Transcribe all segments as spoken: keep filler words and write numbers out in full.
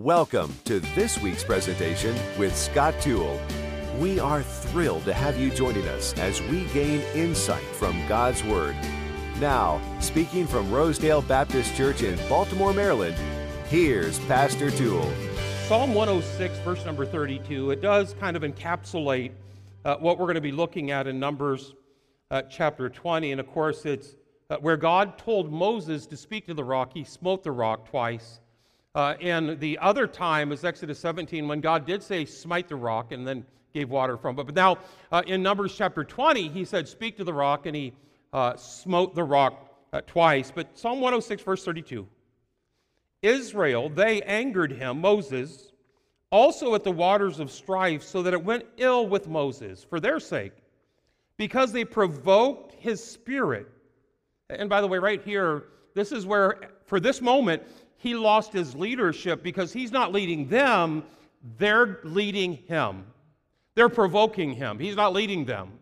Welcome to this week's presentation with Scott Toole. We are thrilled to have you joining us as we gain insight from God's Word. Now, speaking from Rosedale Baptist Church in Baltimore, Maryland, here's Pastor Toole. Psalm one oh six, verse number thirty-two, it does kind of encapsulate uh, what we're going to be looking at in Numbers uh, chapter twenty. And of course, it's uh, where God told Moses to speak to the rock. He smote the rock twice. Uh, and the other time is Exodus seventeen, when God did say, smite the rock, and then gave water from it. But now, uh, in Numbers chapter twenty, he said, speak to the rock, and he uh, smote the rock uh, twice. But Psalm one oh six, verse thirty-two, Israel, they angered him, Moses, also at the waters of strife, so that it went ill with Moses for their sake, because they provoked his spirit. And by the way, right here, this is where, for this moment, he lost his leadership, because he's not leading them, they're leading him. They're provoking him. He's not leading them.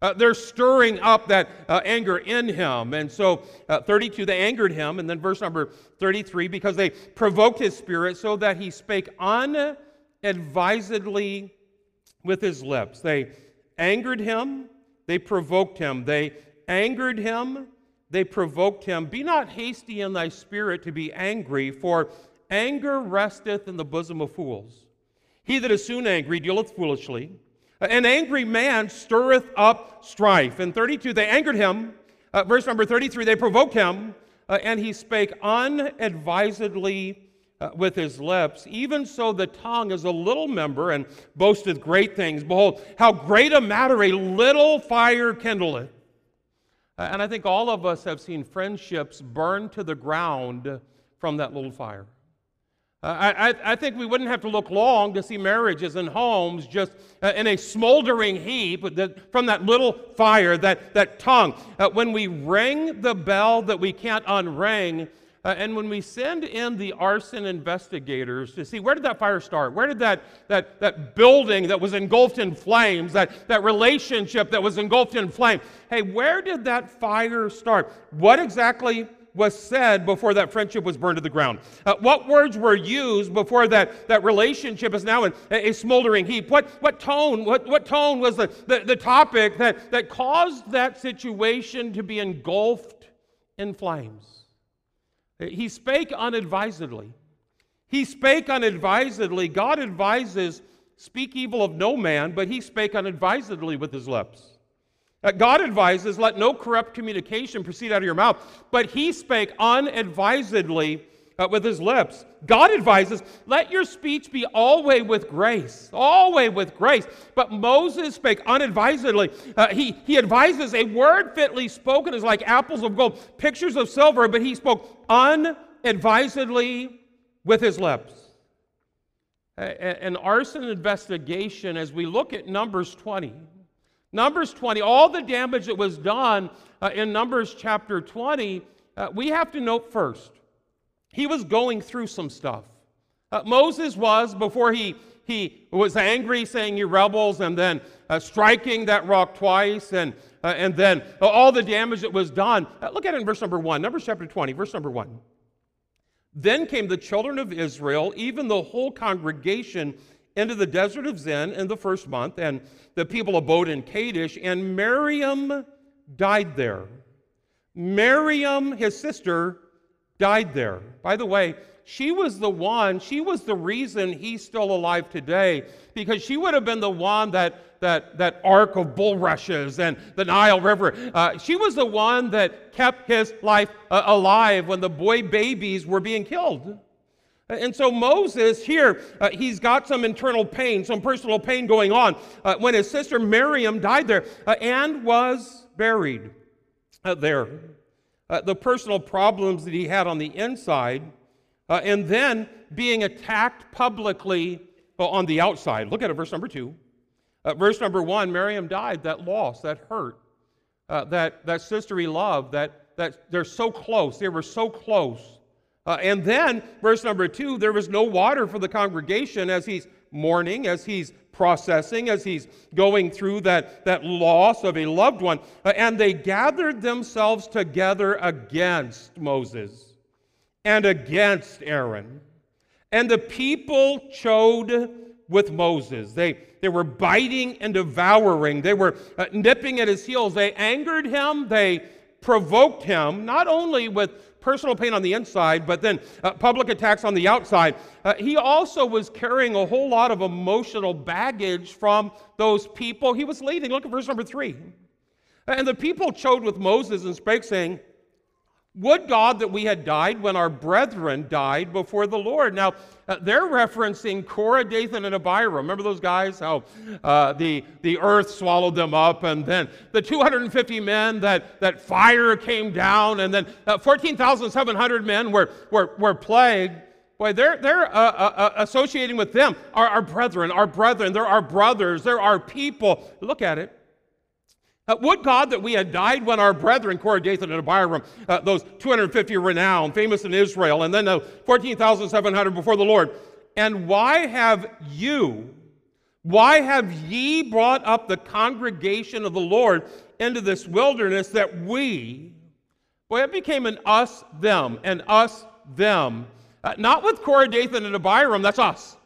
Uh, they're stirring up that uh, anger in him. And so, uh, thirty-two, they angered him. And then verse number thirty-three, because they provoked his spirit so that he spake unadvisedly with his lips. They angered him. They provoked him. They angered him. They provoked him. Be not hasty in thy spirit to be angry, for anger resteth in the bosom of fools. He that is soon angry dealeth foolishly. An angry man stirreth up strife. And thirty-two, they angered him. Uh, verse number thirty-three, they provoked him, uh, and he spake unadvisedly uh, with his lips. Even so the tongue is a little member, and boasteth great things. Behold, how great a matter a little fire kindleth. And I think all of us have seen friendships burn to the ground from that little fire. Uh, I, I think we wouldn't have to look long to see marriages and homes just uh, in a smoldering heap that, from that little fire, that, that tongue. Uh, when we ring the bell that we can't unring, uh, and when we send in the arson investigators to see, where did that fire start? Where did that, that, that building that was engulfed in flames, that, that relationship that was engulfed in flame, hey, where did that fire start? What exactly was said before that friendship was burned to the ground? Uh, what words were used before that, that relationship is now in a, a smoldering heap? What, what tone, what, what tone was the, the, the topic that, that caused that situation to be engulfed in flames? He spake unadvisedly. He spake unadvisedly. God advises, speak evil of no man, but he spake unadvisedly with his lips. God advises, let no corrupt communication proceed out of your mouth, but he spake unadvisedly uh, with his lips. God advises, let your speech be always with grace, always with grace. But Moses spake unadvisedly. Uh, he, he advises, a word fitly spoken is like apples of gold, pictures of silver, but he spoke unadvisedly with his lips. An arson investigation, as we look at Numbers twenty, Numbers twenty, all the damage that was done uh, in Numbers chapter twenty, uh, we have to note first, he was going through some stuff. Uh, Moses was, before he, he was angry, saying, you rebels, and then uh, striking that rock twice, and, uh, and then uh, all the damage that was done. Uh, look at it in verse number one, Numbers chapter twenty, verse number one. Then came the children of Israel, even the whole congregation, into the desert of Zin in the first month, and the people abode in Kadesh, and Miriam died there. Miriam, his sister, died there. By the way, she was the one, she was the reason he's still alive today, because she would have been the one that that, that ark of bulrushes and the Nile River. Uh, she was the one that kept his life uh, alive when the boy babies were being killed. And so Moses here, uh, he's got some internal pain, some personal pain going on uh, when his sister Miriam died there uh, and was buried uh, there. Uh, the personal problems that he had on the inside uh, and then being attacked publicly uh, on the outside. Look at it, verse number two. Uh, verse number one, Miriam died, that loss, that hurt, uh, that, that sister he loved, that, that they're so close, they were so close. Uh, and then, verse number two, there was no water for the congregation as he's mourning, as he's processing, as he's going through that, that loss of a loved one. Uh, and they gathered themselves together against Moses and against Aaron And the people chode with Moses. They, they were biting and devouring. They were uh, nipping at his heels. They angered him. They provoked him, not only with personal pain on the inside, but then uh, public attacks on the outside. Uh, he also was carrying a whole lot of emotional baggage from those people he was leading. Look at verse number three. And the people chode with Moses and spake, saying, "Would God that we had died when our brethren died before the Lord." Now, uh, they're referencing Korah, Dathan, and Abiram. Remember those guys? How uh, the, the earth swallowed them up, and then the two hundred fifty men that, that fire came down, and then uh, fourteen thousand seven hundred men were, were, were plagued. Boy, they're, they're uh, uh, associating with them. Our, our brethren, our brethren, they're our brothers, they're our people. Look at it. Uh, would God that we had died when our brethren, Korah, Dathan, and Abiram, uh, those two hundred fifty renowned, famous in Israel, and then the fourteen thousand seven hundred before the Lord. And why have you, why have ye brought up the congregation of the Lord into this wilderness that we, well, it became an us, them, an us, them. Uh, not with Korah, Dathan, and Abiram, that's us.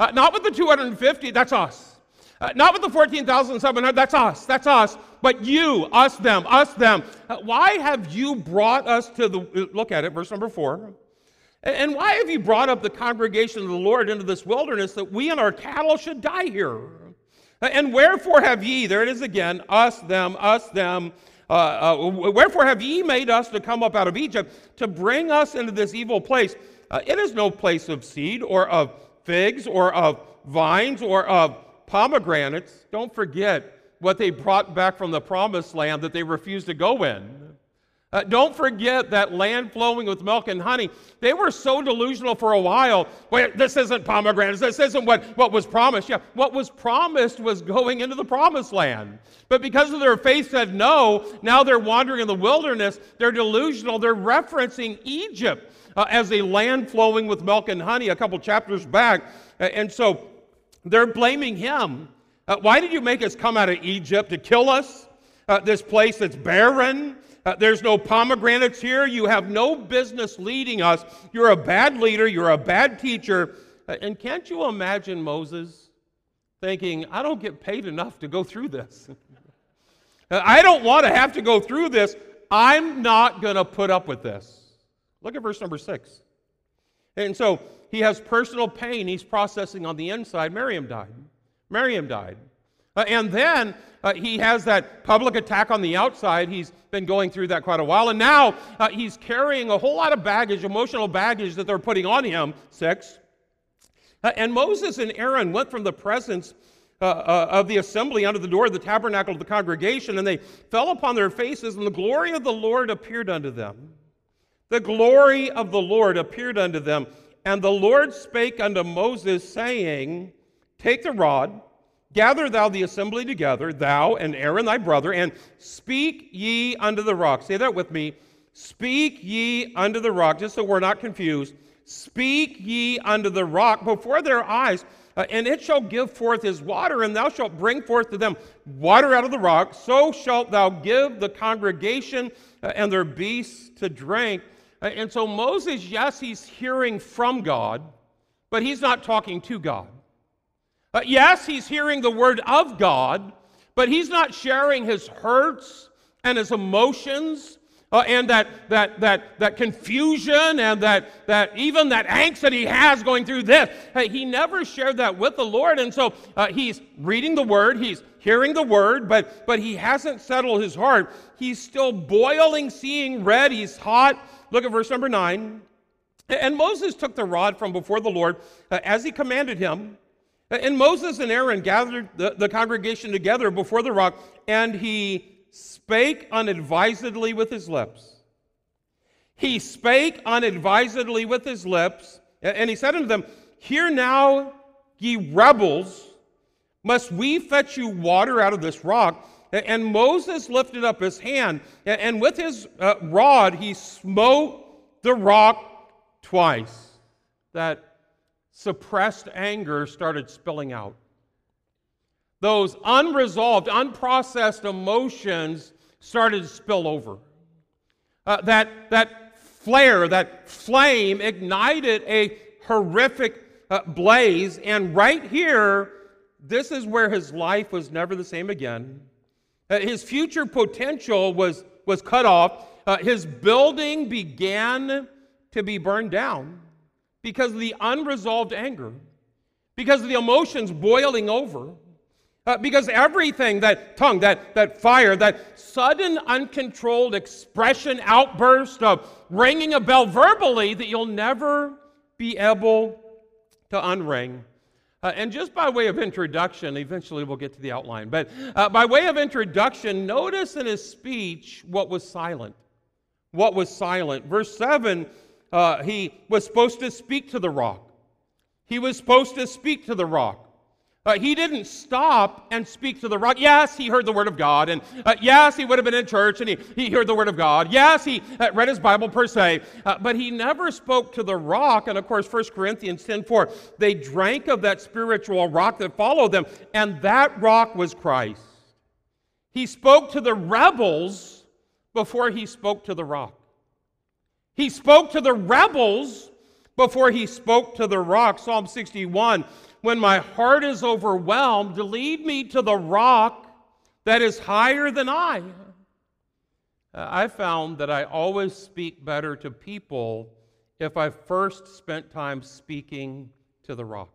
Uh, not with the two hundred fifty, that's us. Uh, not with the fourteen thousand seven hundred, that's us, that's us, but you, us, them, us, them. Uh, why have you brought us to the, look at it, verse number four. And, and why have you brought up the congregation of the Lord into this wilderness that we and our cattle should die here? Uh, and wherefore have ye, there it is again, us, them, us, them. Uh, uh, wherefore have ye made us to come up out of Egypt to bring us into this evil place? Uh, it is no place of seed or of figs or of vines or of pomegranates. Don't forget what they brought back from the promised land that they refused to go in. Uh, don't forget that land flowing with milk and honey. They were so delusional for a while. Well, this isn't pomegranates. This isn't what, what was promised. Yeah, what was promised was going into the promised land. But because of their faith said no, now they're wandering in the wilderness. They're delusional. They're referencing Egypt uh, as a land flowing with milk and honey a couple chapters back. Uh, and so they're blaming him. Uh, why did you make us come out of Egypt to kill us? Uh, this place that's barren. Uh, there's no pomegranates here. You have no business leading us. You're a bad leader. You're a bad teacher. Uh, and can't you imagine Moses thinking, I don't get paid enough to go through this. I don't want to have to go through this. I'm not going to put up with this. Look at verse number six. And so he has personal pain he's processing on the inside. Miriam died. Miriam died. Uh, and then uh, he has that public attack on the outside. He's been going through that quite a while. And now uh, he's carrying a whole lot of baggage, emotional baggage that they're putting on him. Six. Uh, and Moses and Aaron went from the presence uh, uh, of the assembly under the door of the tabernacle of the congregation, and they fell upon their faces, and the glory of the Lord appeared unto them. The glory of the Lord appeared unto them. And the Lord spake unto Moses, saying, Take the rod, gather thou the assembly together, thou and Aaron thy brother, and speak ye unto the rock. Say that with me. Speak ye unto the rock, just so we're not confused. Speak ye unto the rock before their eyes, uh, and it shall give forth his water, and thou shalt bring forth to them water out of the rock. So shalt thou give the congregation uh, and their beasts to drink. Uh, and so Moses, yes, he's hearing from God, but he's not talking to God. Uh, yes, he's hearing the word of God, but he's not sharing his hurts and his emotions uh, and that, that, that, that confusion and that, that even that angst that he has going through this. Hey, he never shared that with the Lord, and so uh, he's reading the word, he's hearing the word, but, but he hasn't settled his heart. He's still boiling, seeing red, he's hot. Look at verse number nine. And Moses took the rod from before the Lord uh, as he commanded him. And Moses and Aaron gathered the, the congregation together before the rock, and he spake unadvisedly with his lips. He spake unadvisedly with his lips, and he said unto them, Hear now, ye rebels, must we fetch you water out of this rock? And Moses lifted up his hand, and with his uh, rod he smote the rock twice. That suppressed anger started spilling out. Those unresolved, unprocessed emotions started to spill over. Uh, that, that flare, that flame ignited a horrific uh, blaze. And right here, this is where his life was never the same again. Uh, his future potential was, was cut off. Uh, his building began to be burned down because of the unresolved anger, because of the emotions boiling over, uh, because everything, that tongue, that, that fire, that sudden uncontrolled expression, outburst of ringing a bell verbally that you'll never be able to unring. Uh, and just by way of introduction, eventually we'll get to the outline, but uh, by way of introduction, notice in his speech what was silent. What was silent? Verse seven, uh, he was supposed to speak to the rock. He was supposed to speak to the rock. Uh, he didn't stop and speak to the rock. Yes, he heard the Word of God, and uh, yes, he would have been in church, and he, he heard the Word of God. Yes, he uh, read his Bible per se, uh, but he never spoke to the rock. And of course, First Corinthians ten four, they drank of that spiritual rock that followed them, and that rock was Christ. He spoke to the rebels before he spoke to the rock. He spoke to the rebels before he spoke to the rock. Psalm sixty-one, when my heart is overwhelmed, lead me to the rock that is higher than I. I found that I always speak better to people if I first spent time speaking to the rock.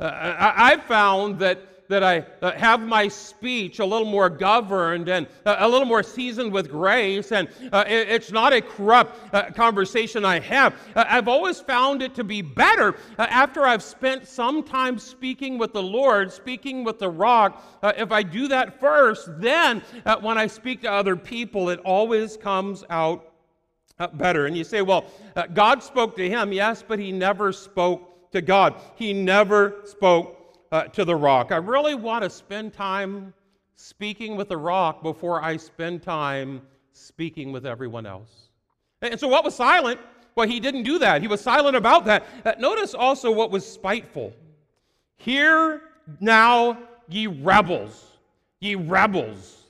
Uh, I, I found that, that I uh, have my speech a little more governed and uh, a little more seasoned with grace, and uh, it, it's not a corrupt uh, conversation I have. Uh, I've always found it to be better uh, after I've spent some time speaking with the Lord, speaking with the rock. Uh, if I do that first, then uh, when I speak to other people, it always comes out uh, better. And you say, well, uh, God spoke to him, yes, but he never spoke to God. He never spoke uh, to the rock. I really want to spend time speaking with the rock before I spend time speaking with everyone else. And so what was silent? Well, he didn't do that. He was silent about that. Uh, notice also what was spiteful. Hear now, ye rebels. Ye rebels.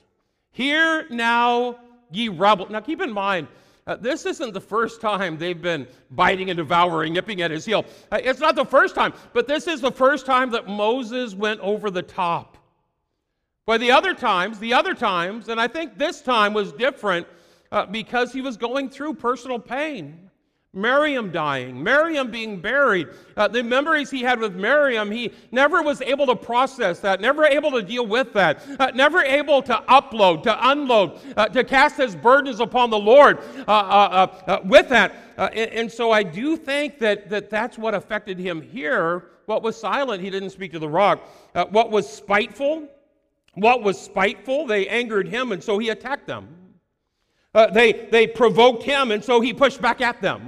Hear now, ye rebels. Now keep in mind, Uh, this isn't the first time they've been biting and devouring, nipping at his heel. Uh, it's not the first time, but this is the first time that Moses went over the top. But the other times, the other times, and I think this time was different uh, because he was going through personal pain. Miriam dying, Miriam being buried, uh, the memories he had with Miriam, he never was able to process that, never able to deal with that, uh, never able to upload, to unload, uh, to cast his burdens upon the Lord uh, uh, uh, uh, with that. Uh, and, and so I do think that, that that's what affected him here. What was silent, he didn't speak to the rock. Uh, what was spiteful, what was spiteful, they angered him, and so he attacked them. Uh, they, they provoked him, and so he pushed back at them.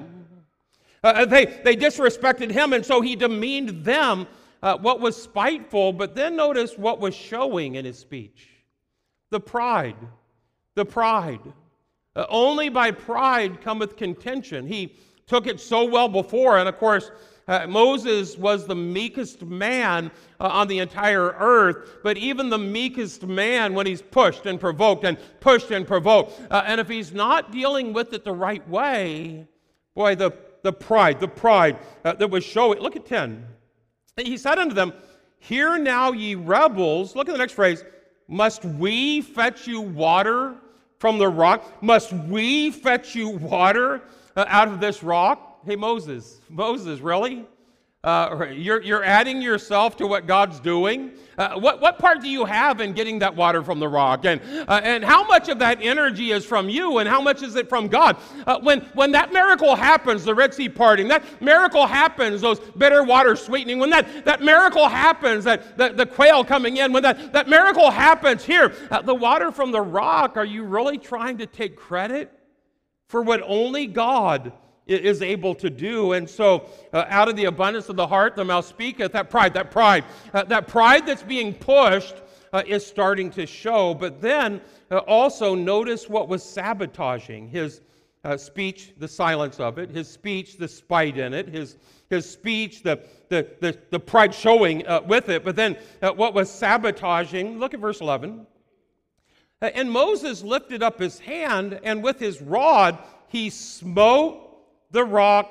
Uh, they, they disrespected him, and so he demeaned them. Uh, what was spiteful, but then notice what was showing in his speech. The pride. The pride. Uh, only by pride cometh contention. He took it so well before, and of course, uh, Moses was the meekest man uh, on the entire earth, but even the meekest man, when he's pushed and provoked and pushed and provoked, uh, and if he's not dealing with it the right way, boy, the The pride, the pride uh, that was showing. Look at ten. He said unto them, hear now, ye rebels. Look at the next phrase. Must we fetch you water from the rock? Must we fetch you water uh, out of this rock? Hey, Moses. Moses, really? Uh, you're, you're adding yourself to what God's doing. Uh, what, what part do you have in getting that water from the rock? And, uh, and how much of that energy is from you, and how much is it from God? Uh, when, when that miracle happens, the Red Sea parting, that miracle happens, those bitter water sweetening, when that, that miracle happens, that, that the quail coming in, when that, that miracle happens here, uh, the water from the rock, are you really trying to take credit for what only God is able to do? And so uh, out of the abundance of the heart the mouth speaketh. That pride, that pride, uh, that pride that's being pushed uh, is starting to show. But then uh, also notice what was sabotaging his uh, speech, the silence of it, his speech, the spite in it, his his speech, the the the, the pride showing uh, with it. But then uh, what was sabotaging, look at verse eleven. And Moses lifted up his hand, and with his rod he smote the rock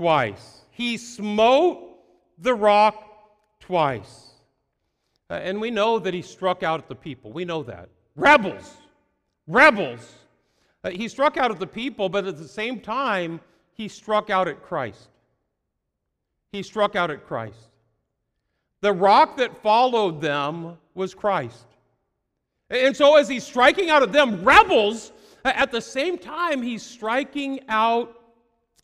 twice. he smote the rock twice. Uh, and we know that he struck out at the people. We know that. Rebels. Rebels. Uh, he struck out at the people, but at the same time, he struck out at Christ. He struck out at Christ. The rock that followed them was Christ. And so as he's striking out at them, rebels, at the same time, he's striking out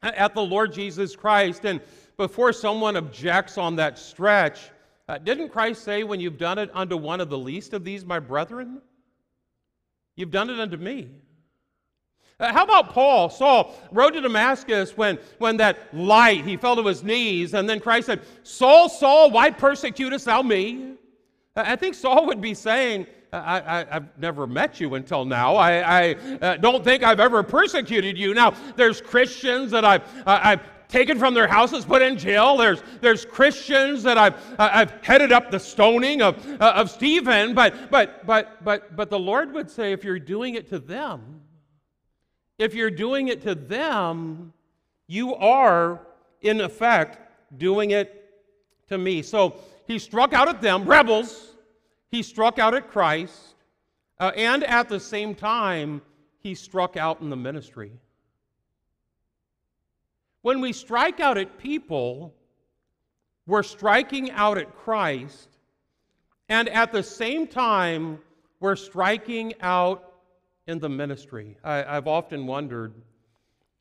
at the Lord Jesus Christ. And before someone objects on that stretch, uh, didn't Christ say, when you've done it unto one of the least of these, my brethren, you've done it unto me? Uh, how about Paul? Saul rode to Damascus when, when that light, he fell to his knees, and then Christ said, Saul, Saul, why persecutest thou me? Uh, I think Saul would be saying, I, I, I've never met you until now. I, I uh, don't think I've ever persecuted you. Now, there's Christians that I've, uh, I've taken from their houses, put in jail. There's, there's Christians that I've, uh, I've headed up the stoning of, uh, of Stephen. But, but, but, but, but the Lord would say, if you're doing it to them, if you're doing it to them, you are, in effect, doing it to me. So he struck out at them, rebels. He struck out at Christ, uh, and at the same time, he struck out in the ministry. When we strike out at people, we're striking out at Christ, and at the same time, we're striking out in the ministry. I, I've often wondered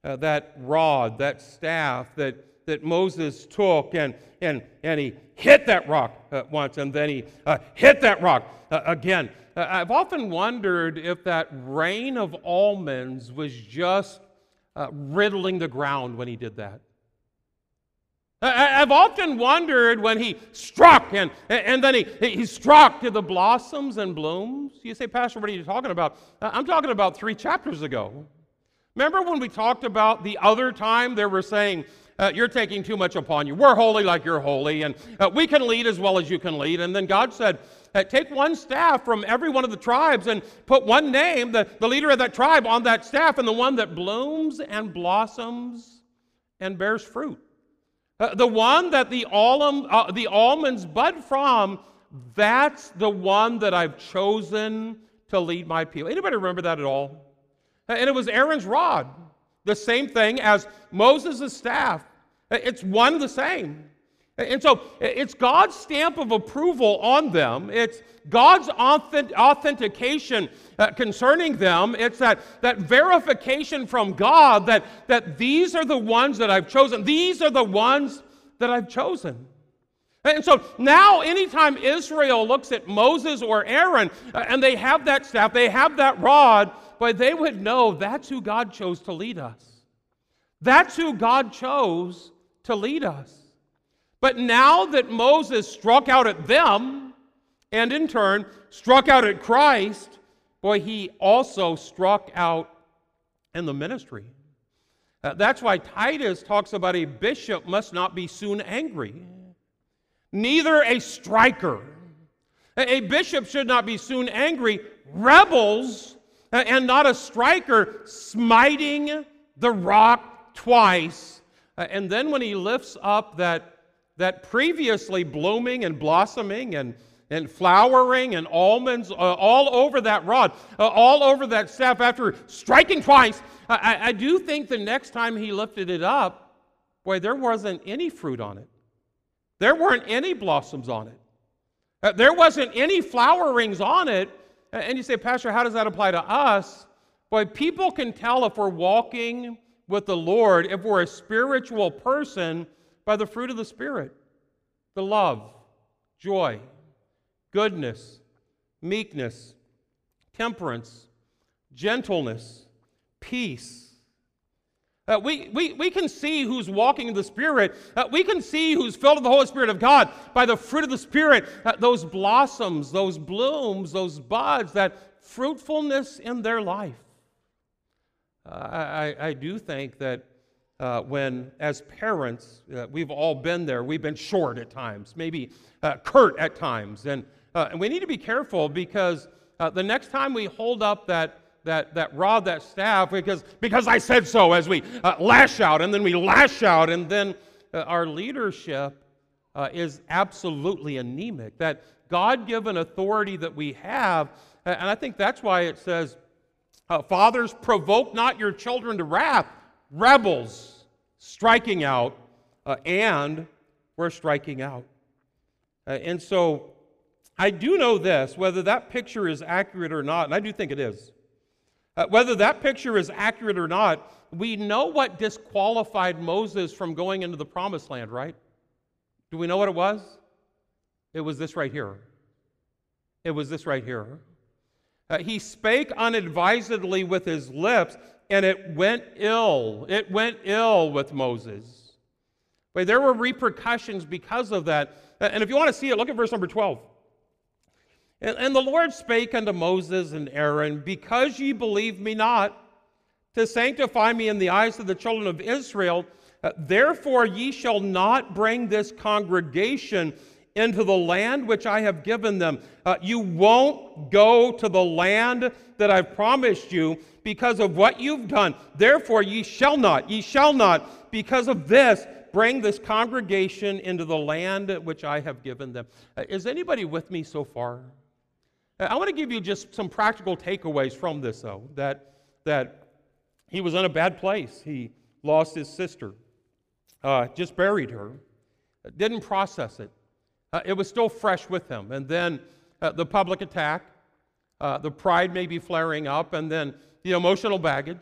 uh, that rod, that staff, that that Moses took, and, and, and he hit that rock uh, once, and then he uh, hit that rock uh, again. Uh, I've often wondered if that rain of almonds was just uh, riddling the ground when he did that. I, I've often wondered when he struck, and, and then he, he struck to the blossoms and blooms. You say, Pastor, what are you talking about? I'm talking about three chapters ago. Remember when we talked about the other time they were saying, Uh, you're taking too much upon you. We're holy like you're holy, and uh, we can lead as well as you can lead. And then God said, uh, take one staff from every one of the tribes and put one name, the, the leader of that tribe, on that staff, and the one that blooms and blossoms and bears fruit. Uh, the one that the, alum, uh, the almonds bud from, that's the one that I've chosen to lead my people. Anybody remember that at all? And it was Aaron's rod. The same thing as Moses' staff. It's one the same. And so it's God's stamp of approval on them. It's God's authentic- authentication uh, concerning them. It's that, that verification from God that, that these are the ones that I've chosen. These are the ones that I've chosen. And so now anytime Israel looks at Moses or Aaron uh, and they have that staff, they have that rod, but they would know that's who God chose to lead us. That's who God chose to lead us. But now that Moses struck out at them, and in turn struck out at Christ, boy, he also struck out in the ministry. Uh, that's why Titus talks about a bishop must not be soon angry, neither a striker. A, a bishop should not be soon angry. Rebels, and not a striker, smiting the rock twice. And then when he lifts up that, that previously blooming and blossoming and, and flowering and almonds uh, all over that rod, uh, all over that staff, after striking twice, I, I do think the next time he lifted it up, boy, there wasn't any fruit on it. There weren't any blossoms on it. Uh, there wasn't any flowerings on it. And you say, Pastor, how does that apply to us? Boy, people can tell if we're walking with the Lord, if we're a spiritual person, by the fruit of the Spirit. The love, joy, goodness, meekness, temperance, gentleness, peace. Uh, we, we, we can see who's walking in the Spirit. Uh, we can see who's filled with the Holy Spirit of God by the fruit of the Spirit. Uh, those blossoms, those blooms, those buds, that fruitfulness in their life. Uh, I, I do think that uh, when, as parents, uh, we've all been there. We've been short at times, maybe uh, curt at times. And, uh, and we need to be careful, because uh, the next time we hold up that That, that rod, that staff, because, because I said so, as we uh, lash out, and then we lash out, and then uh, our leadership uh, is absolutely anemic. That God-given authority that we have, and I think that's why it says, uh, fathers, provoke not your children to wrath. Rebels striking out, uh, and we're striking out. Uh, and so I do know this, whether that picture is accurate or not, and I do think it is, uh, whether that picture is accurate or not, we know what disqualified Moses from going into the promised land, right? Do we know what it was? It was this right here. It was this right here. Uh, he spake unadvisedly with his lips, and it went ill. It went ill with Moses. But there were repercussions because of that. And if you want to see it, look at verse number twelve. And, and the Lord spake unto Moses and Aaron, because ye believe me not, to sanctify me in the eyes of the children of Israel, uh, therefore ye shall not bring this congregation into the land which I have given them. Uh, you won't go to the land that I've promised you because of what you've done. Therefore ye shall not, ye shall not, because of this, bring this congregation into the land which I have given them. Uh, is anybody with me so far? I want to give you just some practical takeaways from this, though, that, that he was in a bad place. He lost his sister, uh, just buried her, didn't process it. Uh, it was still fresh with him. And then uh, the public attack, uh, the pride maybe flaring up, and then the emotional baggage,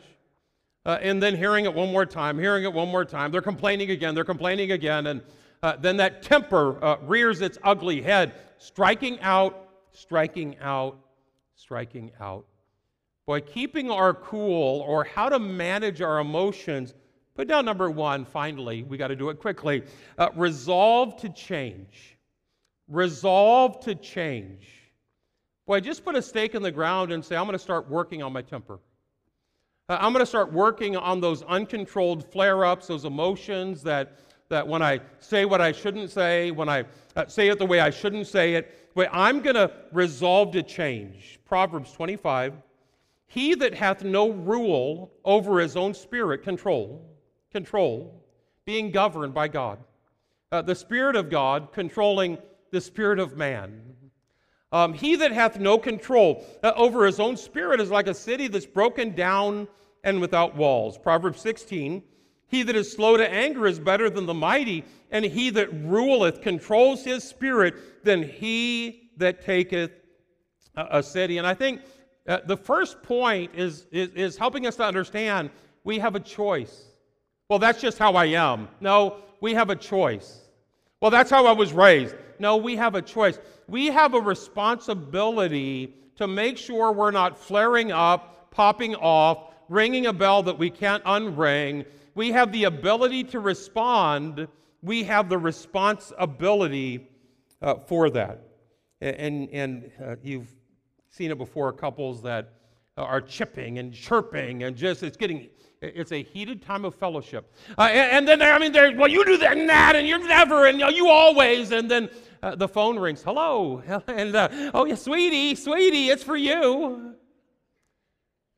uh, and then hearing it one more time, hearing it one more time. They're complaining again, they're complaining again, and uh, then that temper uh, rears its ugly head, striking out, striking out, striking out. Boy, keeping our cool or how to manage our emotions, put down number one, finally, we got to do it quickly, uh, resolve to change. Resolve to change. Boy, just put a stake in the ground and say, I'm going to start working on my temper. Uh, I'm going to start working on those uncontrolled flare-ups, those emotions that, that when I say what I shouldn't say, when I uh, say it the way I shouldn't say it, but I'm going to resolve to change. Proverbs twenty-five, he that hath no rule over his own spirit, control, control, being governed by God. Uh, the Spirit of God controlling the spirit of man. Um, he that hath no control uh, over his own spirit is like a city that's broken down and without walls. Proverbs sixteen, he that is slow to anger is better than the mighty, and he that ruleth, controls his spirit, than he that taketh a, a city. And I think uh, the first point is, is, is helping us to understand we have a choice. Well, that's just how I am. No, we have a choice. Well, that's how I was raised. No, we have a choice. We have a responsibility to make sure we're not flaring up, popping off, ringing a bell that we can't unring. We have the ability to respond. We have the responsibility uh, for that. And, and uh, you've seen it before, couples that are chipping and chirping and just, it's getting... It's a heated time of fellowship. Uh, and, and then, I mean, there's, well, you do that and that, and you're never, and you always. And then uh, the phone rings. Hello. And, uh, oh, yeah, sweetie, sweetie, it's for you.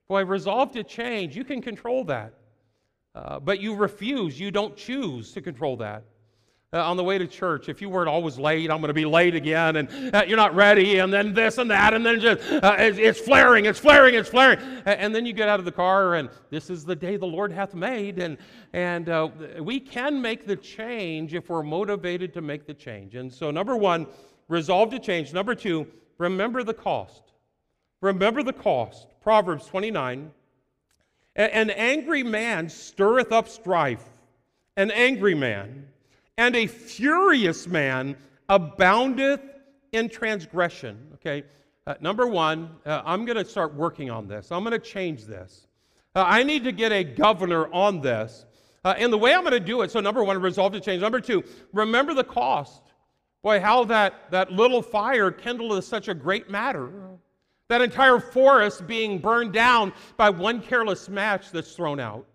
Boy, resolve to change. You can control that. Uh, but you refuse. You don't choose to control that. Uh, on the way to church, if you weren't always late, I'm going to be late again, and uh, you're not ready, and then this and that, and then just, uh, it's, it's flaring, it's flaring, it's flaring. And then you get out of the car, and this is the day the Lord hath made, and, and uh, we can make the change if we're motivated to make the change. And so number one, resolve to change. Number two, remember the cost. Remember the cost. Proverbs twenty-nine, an angry man stirreth up strife, an angry man. And a furious man aboundeth in transgression. Okay, uh, number one, uh, I'm going to start working on this. I'm going to change this. Uh, I need to get a governor on this. Uh, and the way I'm going to do it, so number one, resolve to change. Number two, remember the cost. Boy, how that, that little fire kindled is such a great matter. That entire forest being burned down by one careless match that's thrown out.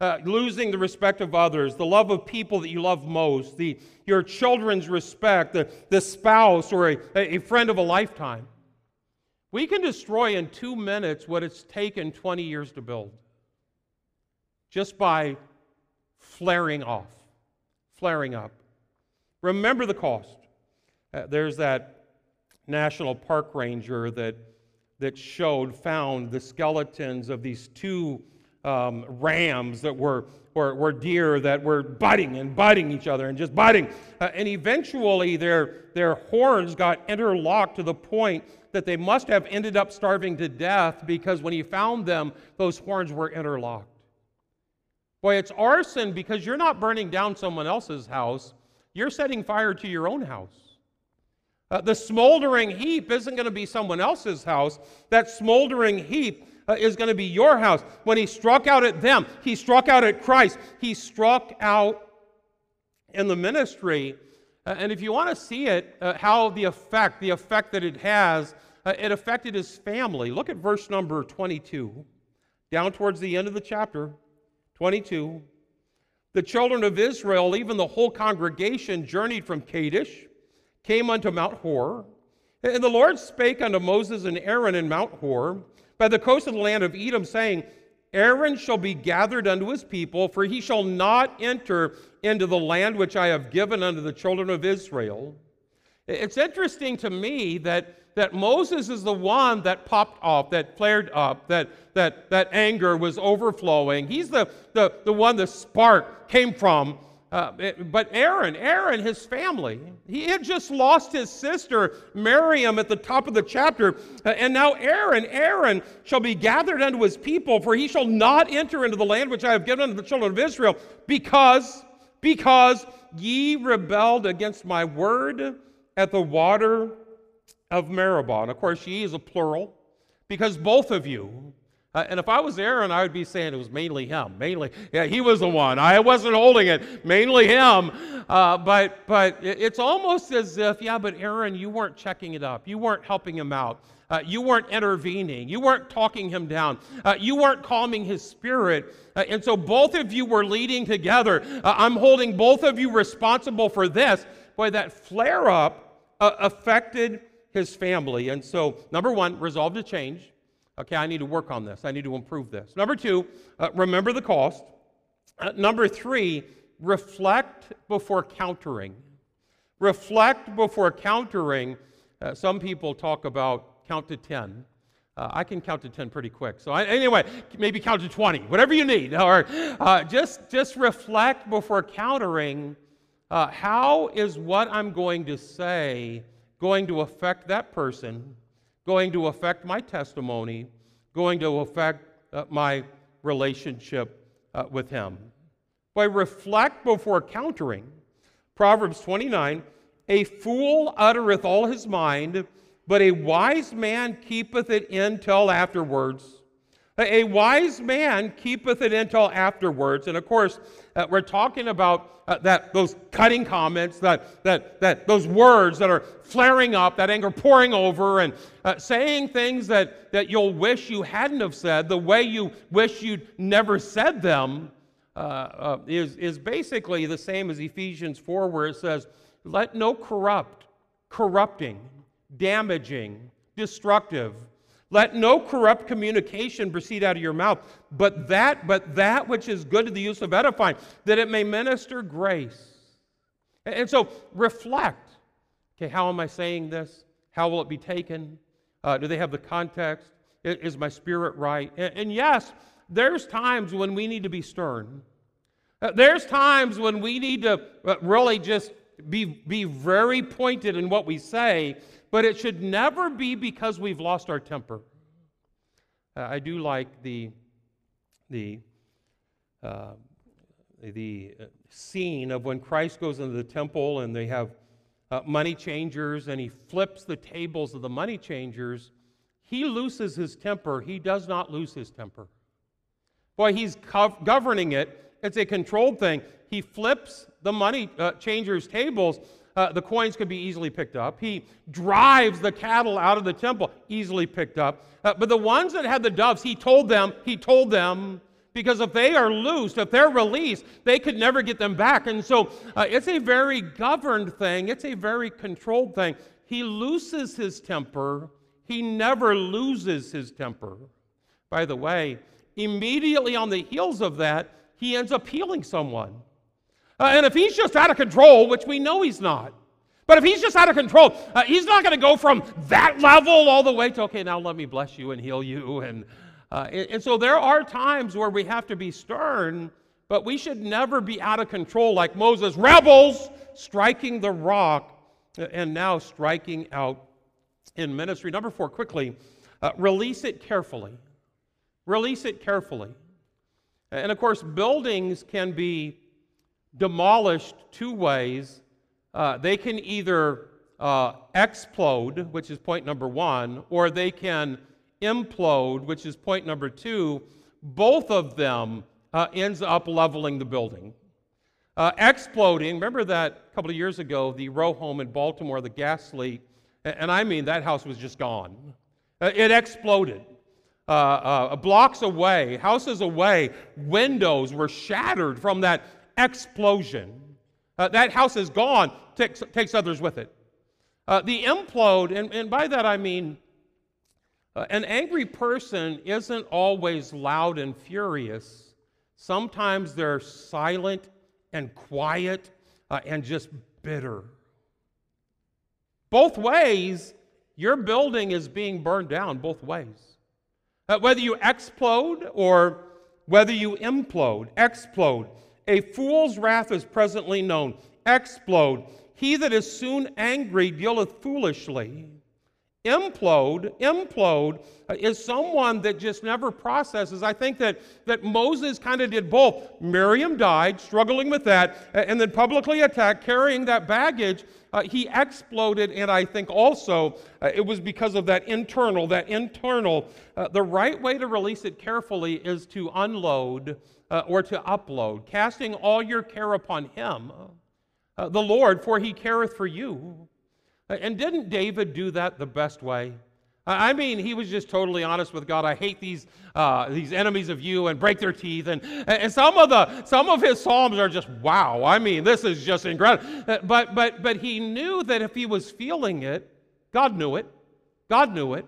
Uh, losing the respect of others, the love of people that you love most, the, your children's respect, the, the spouse or a, a friend of a lifetime. We can destroy in two minutes what it's taken twenty years to build just by flaring off, flaring up. Remember the cost. Uh, there's that national park ranger that, that showed, found the skeletons of these two um, rams that were, were, were deer that were butting and butting each other and just butting. Uh, and eventually their, their horns got interlocked to the point that they must have ended up starving to death, because when he found them, those horns were interlocked. Boy, it's arson, because you're not burning down someone else's house. You're setting fire to your own house. Uh, the smoldering heap isn't going to be someone else's house. That smoldering heap uh, is going to be your house. When he struck out at them, he struck out at Christ. He struck out in the ministry. Uh, and if you want to see it, uh, how the effect, the effect that it has, uh, it affected his family. Look at verse number twenty-two, down towards the end of the chapter, twenty-two. The children of Israel, even the whole congregation, journeyed from Kadesh, came unto Mount Hor. And the Lord spake unto Moses and Aaron in Mount Hor, by the coast of the land of Edom, saying, Aaron shall be gathered unto his people, for he shall not enter into the land which I have given unto the children of Israel. It's interesting to me that, that Moses is the one that popped off, that flared up, that, that, that anger was overflowing. He's the, the, the one the spark came from. Uh, it, but Aaron, Aaron, his family, he had just lost his sister Miriam at the top of the chapter, uh, and now Aaron, Aaron shall be gathered unto his people, for he shall not enter into the land which I have given unto the children of Israel, because, because ye rebelled against my word at the water of Meribah. And of course, ye is a plural, because both of you. Uh, and if I was Aaron, I would be saying it was mainly him. Mainly, yeah, he was the one. I wasn't holding it. Mainly him. Uh, but but it's almost as if, yeah, but Aaron, you weren't checking it up. You weren't helping him out. Uh, you weren't intervening. You weren't talking him down. Uh, you weren't calming his spirit. Uh, and so both of you were leading together. Uh, I'm holding both of you responsible for this. Boy, that flare-up uh, affected his family. And so, number one, resolve to change. Okay, I need to work on this. I need to improve this. Number two, uh, remember the cost. Uh, number three, reflect before countering. Reflect before countering. Uh, some people talk about count to ten. Uh, I can count to ten pretty quick. So I, anyway, maybe count to twenty, whatever you need. Or uh, just, just reflect before countering. Uh, how is what I'm going to say going to affect that person? Going to affect my testimony, going to affect uh, my relationship uh, with him. Boy, reflect before countering. Proverbs twenty-nine, a fool uttereth all his mind, but a wise man keepeth it in till afterwards. A wise man keepeth it until afterwards. And of course, uh, we're talking about uh, that those cutting comments, that that that those words that are flaring up, that anger pouring over, and uh, saying things that that you'll wish you hadn't have said, the way you wish you'd never said them, uh, uh, is is basically the same as Ephesians four, where it says, "Let no corrupt, corrupting, damaging, destructive." Let no corrupt communication proceed out of your mouth, but that, but that which is good to the use of edifying, that it may minister grace. And so reflect. Okay, how am I saying this? How will it be taken? Uh, do they have the context? Is my spirit right? And, and yes, there's times when we need to be stern. Uh, there's times when we need to really just be, be very pointed in what we say. But it should never be because we've lost our temper. Uh, I do like the the uh, the scene of when Christ goes into the temple and they have uh, money changers, and he flips the tables of the money changers. He loses his temper. He does not lose his temper. Boy, he's gov- governing it. It's a controlled thing. He flips the money uh, changers' tables. Uh, the coins could be easily picked up. He drives the cattle out of the temple, easily picked up. Uh, but the ones that had the doves, he told them, he told them, because if they are loosed, if they're released, they could never get them back. And so uh, it's a very governed thing. It's a very controlled thing. He looses his temper. He never loses his temper. By the way, immediately on the heels of that, he ends up healing someone. Uh, and if he's just out of control, which we know he's not, but if he's just out of control, uh, he's not going to go from that level all the way to, okay, now let me bless you and heal you. And, uh, and, and so there are times where we have to be stern, but we should never be out of control like Moses. Rebels striking the rock and now striking out in ministry. Number four, quickly, uh, release it carefully. Release it carefully. And of course, buildings can be demolished two ways. Uh, they can either uh, explode, which is point number one, or they can implode, which is point number two. Both of them uh, ends up leveling the building. Uh, exploding, remember that a couple of years ago, the row home in Baltimore, the gas leak, and, and I mean that house was just gone. Uh, it exploded. Uh, uh, blocks away, houses away, windows were shattered from that explosion. Uh, that house is gone, takes, takes others with it. Uh, the implode, and, and by that I mean uh, an angry person isn't always loud and furious. Sometimes they're silent and quiet uh, and just bitter. Both ways, your building is being burned down, both ways. Uh, whether you explode or whether you implode, explode. A fool's wrath is presently known. Explode. He that is soon angry dealeth foolishly. Implode, implode uh, is someone that just never processes. I think that, that Moses kind of did both. Miriam died, struggling with that, and then publicly attacked, carrying that baggage. Uh, he exploded, and I think also uh, it was because of that internal, that internal. Uh, the right way to release it carefully is to unload uh, or to upload, casting all your care upon him, uh, the Lord, for he careth for you. And didn't David do that the best way? I mean, he was just totally honest with God. I hate these uh, these enemies of you, and break their teeth. And and some of the some of his psalms are just wow. I mean, this is just incredible. But but but he knew that if he was feeling it, God knew it. God knew it,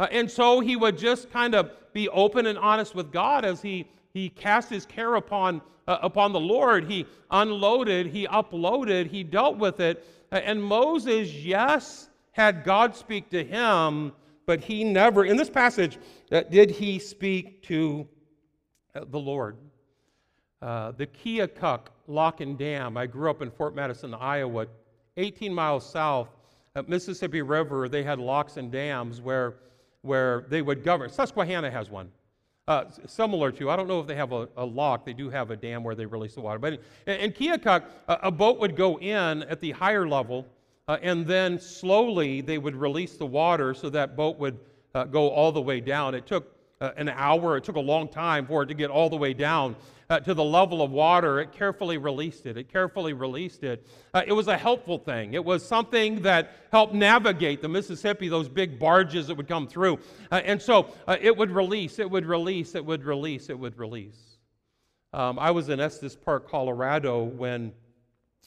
uh, and so he would just kind of be open and honest with God as he he cast his care upon uh, upon the Lord. He unloaded. He uploaded. He dealt with it. And Moses, yes, had God speak to him, but he never, in this passage, uh, did he speak to uh, the Lord. Uh, the Keokuk Lock and Dam. I grew up in Fort Madison, Iowa, eighteen miles south at Mississippi River. They had locks and dams where, where they would govern. Susquehanna has one. Uh, similar to, I don't know if they have a, a lock, they do have a dam where they release the water. But in, in Keokuk, a, a boat would go in at the higher level, uh, and then slowly they would release the water so that boat would uh, go all the way down. It took uh, an hour, it took a long time for it to get all the way down uh, to the level of water. It carefully released it, it carefully released it. Uh, it was a helpful thing. It was something that helped navigate the Mississippi, those big barges that would come through. Uh, and so uh, it would release, it would release, it would release, it would release. Um, I was in Estes Park, Colorado, when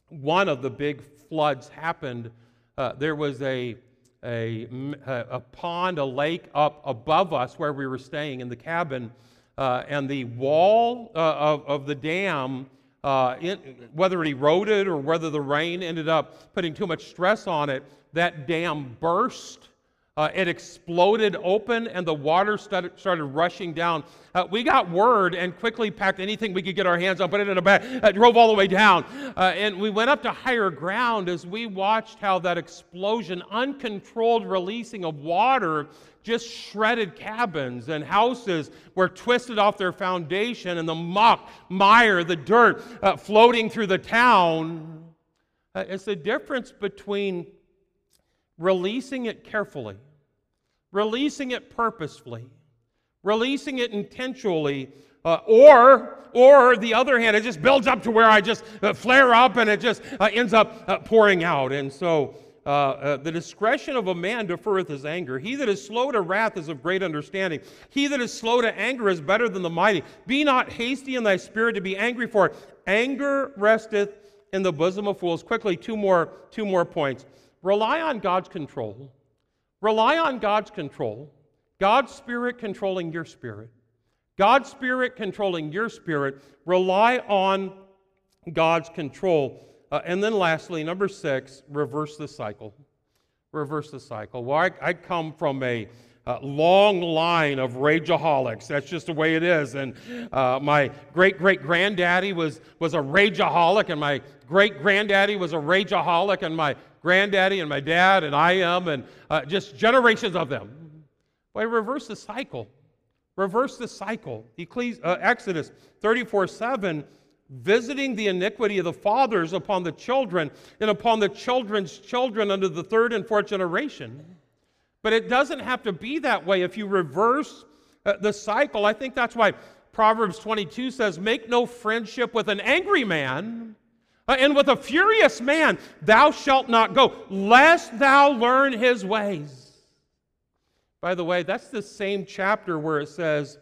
one of the big floods happened. Uh, there was a, a, a pond, a lake up above us where we were staying in the cabin, uh, and the wall uh, of, of the dam, Uh, it, whether it eroded or whether the rain ended up putting too much stress on it, that dam burst, uh, it exploded open, and the water started, started rushing down. Uh, we got word and quickly packed anything we could get our hands on, put it in a bag, uh, drove all the way down. Uh, and we went up to higher ground as we watched how that explosion, uncontrolled releasing of water, just shredded cabins, and houses were twisted off their foundation, and the muck, mire, the dirt uh, floating through the town. Uh, it's the difference between releasing it carefully, releasing it purposefully, releasing it intentionally, uh, or, or the other hand, it just builds up to where I just uh, flare up and it just uh, ends up uh, pouring out. And so, Uh, uh, the discretion of a man deferreth his anger. He that is slow to wrath is of great understanding. He that is slow to anger is better than the mighty. Be not hasty in thy spirit to be angry, for anger resteth in the bosom of fools. Quickly, two more, two more points. Rely on God's control. Rely on God's control. God's spirit controlling your spirit. God's spirit controlling your spirit. Rely on God's control. Uh, and then lastly, number six, reverse the cycle. Reverse the cycle. Well, I, I come from a uh, long line of rageaholics. That's just the way it is. And uh, my great-great-granddaddy was, was a rageaholic, and my great-granddaddy was a rageaholic, and my granddaddy and my dad and I am, and uh, just generations of them. Well, reverse the cycle. Reverse the cycle. Ecclesi- uh, Exodus thirty-four seven, visiting the iniquity of the fathers upon the children and upon the children's children under the third and fourth generation. But it doesn't have to be that way if you reverse uh, the cycle. I think that's why Proverbs twenty-two says, make no friendship with an angry man, uh, and with a furious man thou shalt not go, lest thou learn his ways. By the way, that's the same chapter where it says,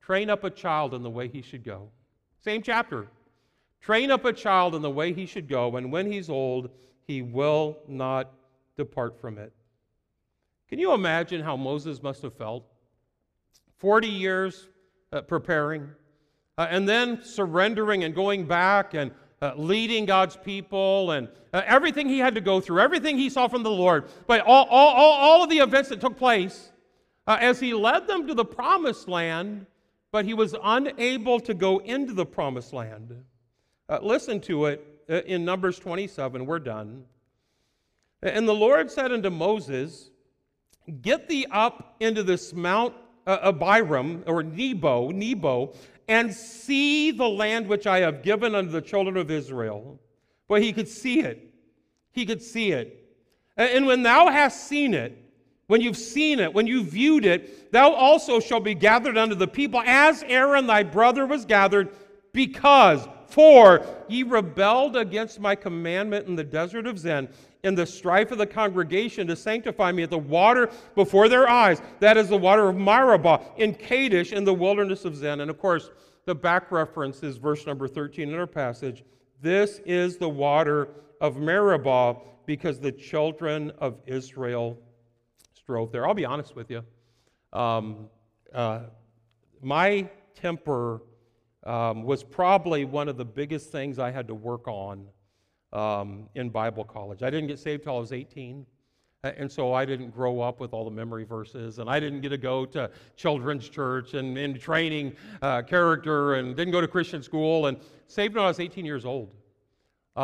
train up a child in the way he should go. Same chapter. Train up a child in the way he should go, and when he's old, he will not depart from it. Can you imagine how Moses must have felt? Forty years uh, preparing, uh, and then surrendering and going back and Uh, leading God's people, and uh, everything he had to go through, everything he saw from the Lord, but all, all, all, all of the events that took place uh, as he led them to the promised land, but he was unable to go into the promised land. Uh, listen to it uh, in Numbers twenty-seven. We're done. And the Lord said unto Moses, get thee up into this Mount uh, Abiram, or Nebo, Nebo, and see the land which I have given unto the children of Israel. But he could see it. He could see it. And when thou hast seen it, when you've seen it, when you viewed it, thou also shalt be gathered unto the people, as Aaron thy brother was gathered, because, for, ye rebelled against my commandment in the desert of Zin, in the strife of the congregation, to sanctify me at the water before their eyes. That is the water of Meribah in Kadesh in the wilderness of Zin. And of course, the back reference is verse number thirteen in our passage. This is the water of Meribah, because the children of Israel strove there. I'll be honest with you. Um, uh, my temper um, was probably one of the biggest things I had to work on Um, in Bible college. I didn't get saved till I was eighteen, and so I didn't grow up with all the memory verses, and I didn't get to go to children's church and, and training uh, character, and didn't go to Christian school, and saved when I was eighteen years old.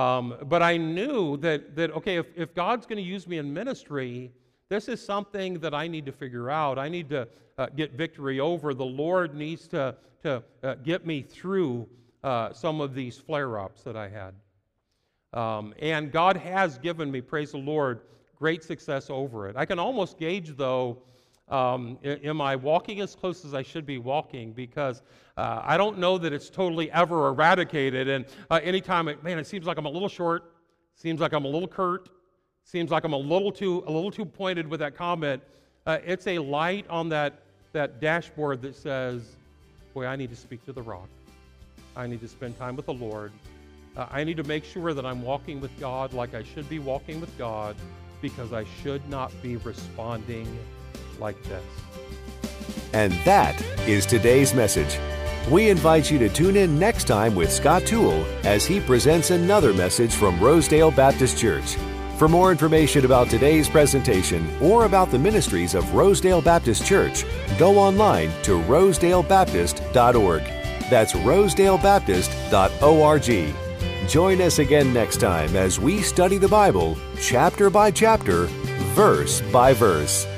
Um, but I knew that, that okay, if, if God's going to use me in ministry, this is something that I need to figure out. I need to uh, get victory over. The Lord needs to, to uh, get me through uh, some of these flare-ups that I had. Um, and God has given me, praise the Lord, great success over it. I can almost gauge, though, um, am I walking as close as I should be walking? Because uh, I don't know that it's totally ever eradicated. And uh, anytime, it, man, it seems like I'm a little short, seems like I'm a little curt, seems like I'm a little too a little too pointed with that comment. Uh, it's a light on that that dashboard that says, boy, I need to speak to the rock. I need to spend time with the Lord. Uh, I need to make sure that I'm walking with God like I should be walking with God, because I should not be responding like this. And that is today's message. We invite you to tune in next time with Scott Toole as he presents another message from Rosedale Baptist Church. For more information about today's presentation or about the ministries of Rosedale Baptist Church, go online to rosedale baptist dot org. That's rosedale baptist dot org. Join us again next time as we study the Bible, chapter by chapter, verse by verse.